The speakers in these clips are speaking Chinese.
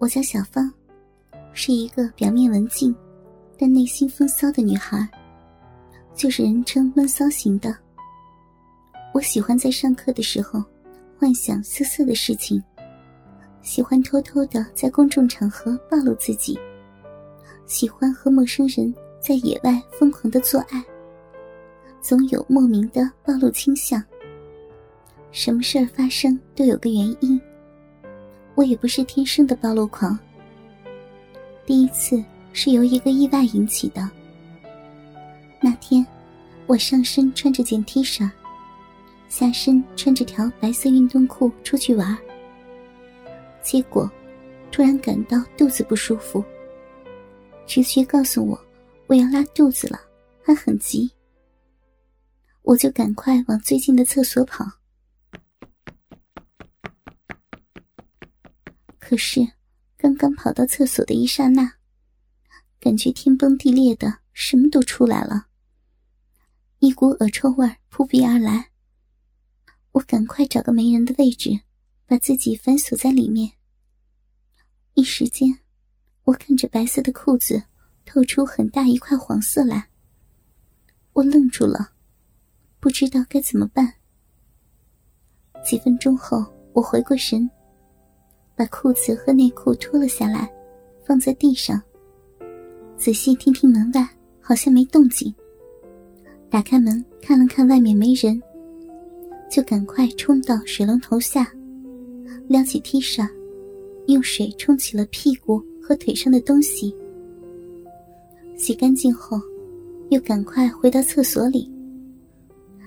我家小芳是一个表面文静但内心风骚的女孩，就是人称闷骚型的。我喜欢在上课的时候幻想色色的事情，喜欢偷偷地在公众场合暴露自己，喜欢和陌生人在野外疯狂地做爱，总有莫名的暴露倾向。什么事儿发生都有个原因，我也不是天生的暴露狂。第一次是由一个意外引起的。那天我上身穿着件 T 恤，下身穿着条白色运动裤出去玩，结果突然感到肚子不舒服，直觉告诉我要拉肚子了，还很急。我就赶快往最近的厕所跑，可是刚刚跑到厕所的一刹那，感觉天崩地裂的，什么都出来了，一股恶臭味扑鼻而来。我赶快找个没人的位置，把自己反锁在里面。一时间，我看着白色的裤子透出很大一块黄色来，我愣住了，不知道该怎么办。几分钟后，我回过神，把裤子和内裤脱了下来，放在地上，仔细听听门外好像没动静，打开门看了看外面没人，就赶快冲到水龙头下，撩起 T 恤，用水冲起了屁股和腿上的东西。洗干净后，又赶快回到厕所里，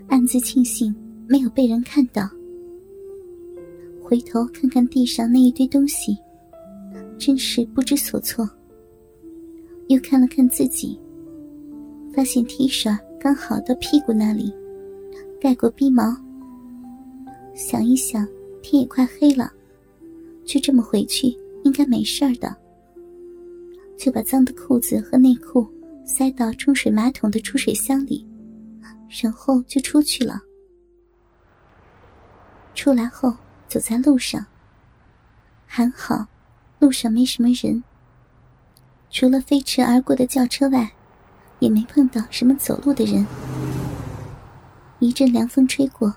暗自庆幸没有被人看到。回头看看地上那一堆东西，真是不知所措。又看了看自己，发现 T 恤刚好到屁股那里，盖过逼毛。想一想，天也快黑了，就这么回去应该没事儿的，就把脏的裤子和内裤塞到冲水马桶的出水箱里，然后就出去了。出来后走在路上，还好路上没什么人，除了飞驰而过的轿车外，也没碰到什么走路的人。一阵凉风吹过，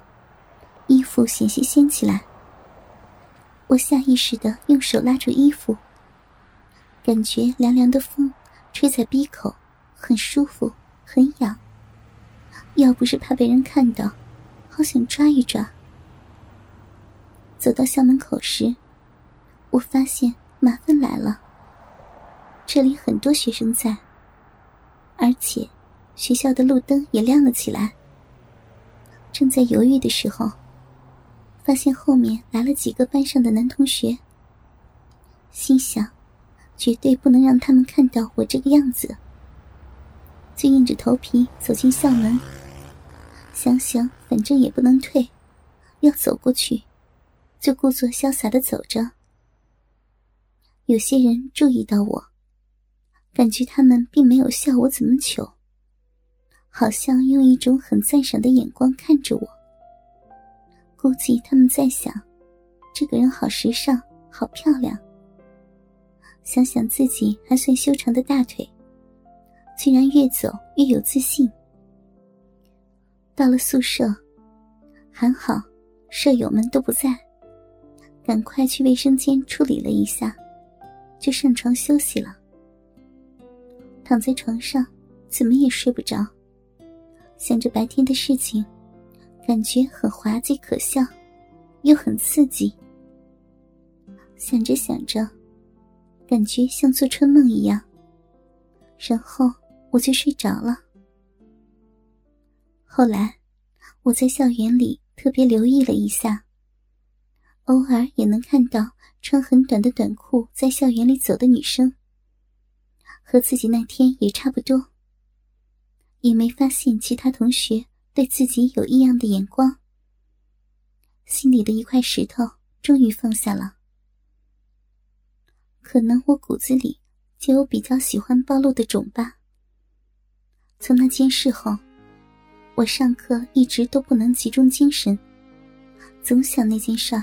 衣服险些掀起来，我下意识地用手拉住衣服，感觉凉凉的风吹在鼻口，很舒服，很痒。要不是怕被人看到，好想抓一抓。走到校门口时，我发现麻烦来了，这里很多学生在，而且学校的路灯也亮了起来。正在犹豫的时候，发现后面来了几个班上的男同学，心想绝对不能让他们看到我这个样子，就硬着头皮走进校门。想想反正也不能退，要走过去，就故作潇洒地走着。有些人注意到我，感觉他们并没有笑我怎么糗，好像用一种很赞赏的眼光看着我。估计他们在想，这个人好时尚，好漂亮。想想自己还算修长的大腿，竟然越走越有自信。到了宿舍，还好舍友们都不在，赶快去卫生间处理了一下，就上床休息了。躺在床上怎么也睡不着，想着白天的事情，感觉很滑稽可笑，又很刺激。想着想着，感觉像做春梦一样，然后我就睡着了。后来我在校园里特别留意了一下，偶尔也能看到穿很短的短裤在校园里走的女生，和自己那天也差不多，也没发现其他同学对自己有异样的眼光。心里的一块石头终于放下了。可能我骨子里就有比较喜欢暴露的种吧。从那件事后，我上课一直都不能集中精神，总想那件事儿，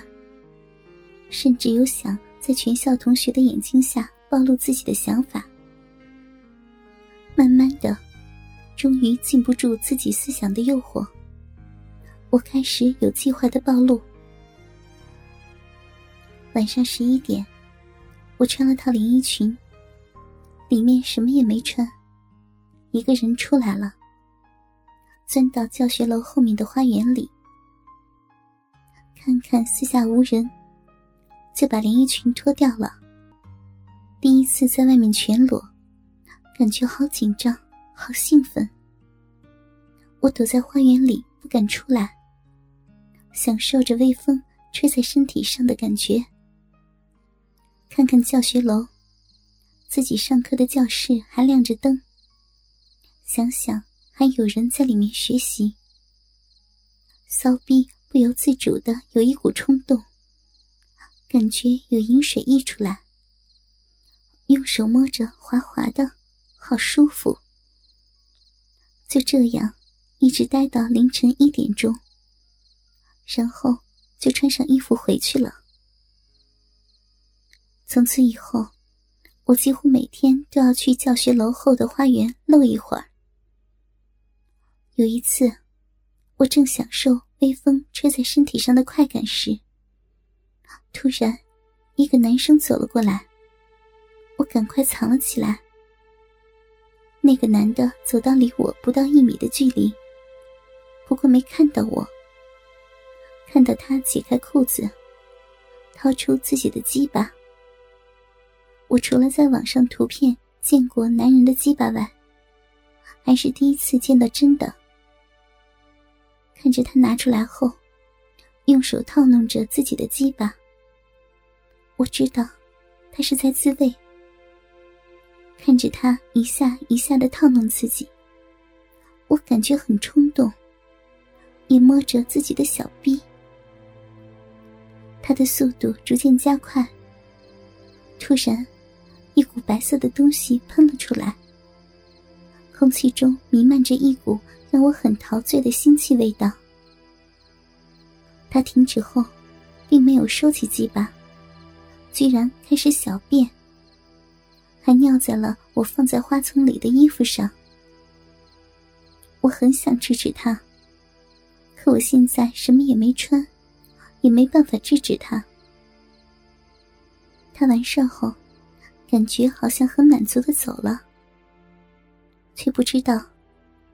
甚至有想在全校同学的眼睛下暴露自己的想法。慢慢的，终于禁不住自己思想的诱惑，我开始有计划的暴露。晚上11点，我穿了套连衣裙，里面什么也没穿，一个人出来了，钻到教学楼后面的花园里，看看四下无人，就把连衣裙脱掉了。第一次在外面全裸，感觉好紧张，好兴奋。我躲在花园里不敢出来，享受着微风吹在身体上的感觉。看看教学楼，自己上课的教室还亮着灯，想想还有人在里面学习，骚逼不由自主的有一股冲动，感觉有饮水溢出来，用手摸着滑滑的，好舒服。就这样一直待到凌晨1点钟，然后就穿上衣服回去了。从此以后，我几乎每天都要去教学楼后的花园露一会儿。有一次，我正享受微风吹在身体上的快感时，突然一个男生走了过来，我赶快藏了起来。那个男的走到离我不到1米的距离，不过没看到我，看到他解开裤子，掏出自己的鸡巴。我除了在网上图片见过男人的鸡巴外，还是第一次见到真的。看着他拿出来后，用手套弄着自己的鸡巴，我知道他是在自慰。看着他一下一下的套弄自己，我感觉很冲动，也摸着自己的小臂。他的速度逐渐加快，突然一股白色的东西喷了出来，空气中弥漫着一股让我很陶醉的腥气味道。他停止后并没有收起鸡巴，居然开始小便，还尿在了我放在花丛里的衣服上。我很想制止他，可我现在什么也没穿，也没办法制止他。他完事后感觉好像很满足的走了，却不知道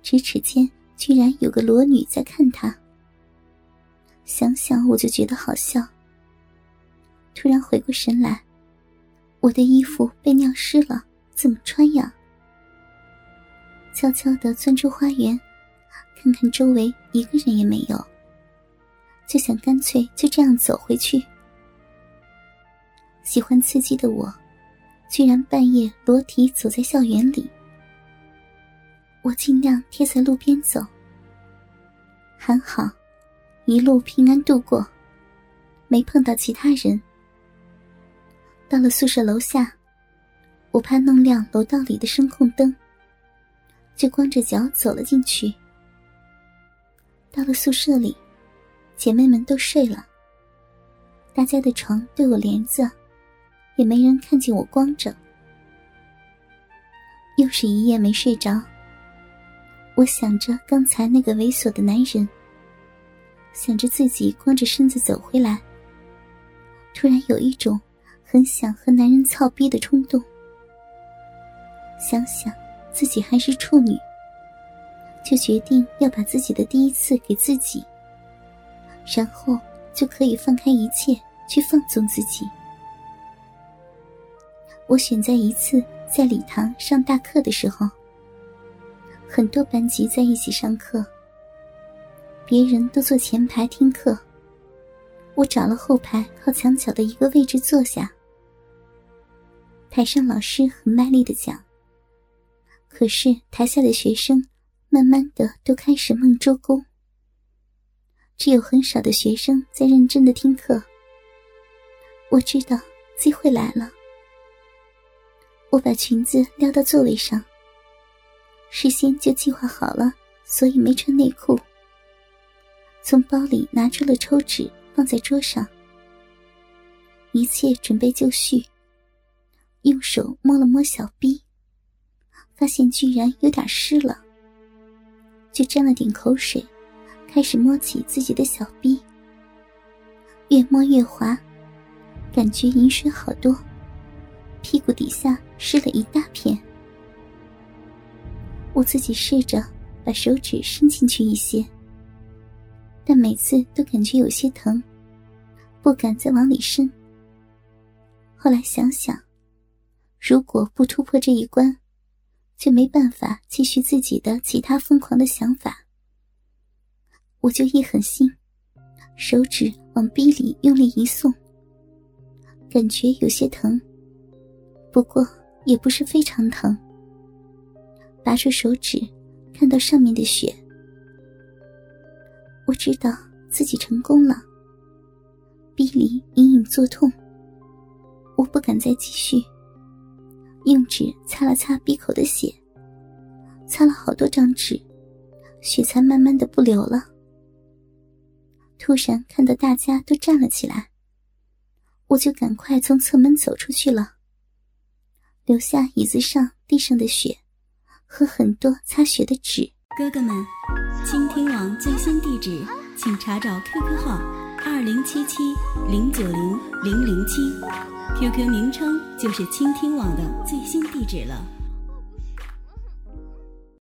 咫尺间居然有个裸女在看他。想想我就觉得好笑。突然回过神来，我的衣服被尿湿了，怎么穿呀？悄悄地钻出花园，看看周围一个人也没有，就想干脆就这样走回去。喜欢刺激的我，居然半夜裸体走在校园里。我尽量贴在路边走，还好一路平安度过，没碰到其他人。到了宿舍楼下，我怕弄亮楼道里的声控灯，就光着脚走了进去。到了宿舍里，姐妹们都睡了，大家的床对我连着，也没人看见我光着。又是一夜没睡着，我想着刚才那个猥琐的男人，想着自己光着身子走回来，突然有一种很想和男人操逼的冲动。想想自己还是处女，就决定要把自己的第一次给自己，然后就可以放开一切去放纵自己。我选在一次在礼堂上大课的时候，很多班级在一起上课，别人都坐前排听课，我找了后排靠墙角的一个位置坐下。台上老师很卖力的讲，可是台下的学生慢慢的都开始梦周公，只有很少的学生在认真的听课。我知道机会来了，我把裙子撩到座位上，事先就计划好了，所以没穿内裤。从包里拿出了抽纸放在桌上，一切准备就绪，用手摸了摸小臂，发现居然有点湿了，就沾了点口水，开始摸起自己的小臂，越摸越滑，感觉饮水好多，屁股底下湿了一大片。我自己试着把手指伸进去一些，但每次都感觉有些疼，不敢再往里伸。后来想想，如果不突破这一关，就没办法继续自己的其他疯狂的想法。我就一狠心，手指往逼里用力一送，感觉有些疼，不过也不是非常疼。拔出手指，看到上面的血，我知道自己成功了。逼里隐隐作痛，我不敢再继续，用纸擦了擦鼻口的血，擦了好多张纸，血才慢慢的不流了。突然看到大家都站了起来，我就赶快从侧门走出去了，留下椅子上地上的血和很多擦血的纸。哥哥们，倾听网最新地址请查找 QQ 号2077090007，QQ 名称就是倾听网的最新地址了。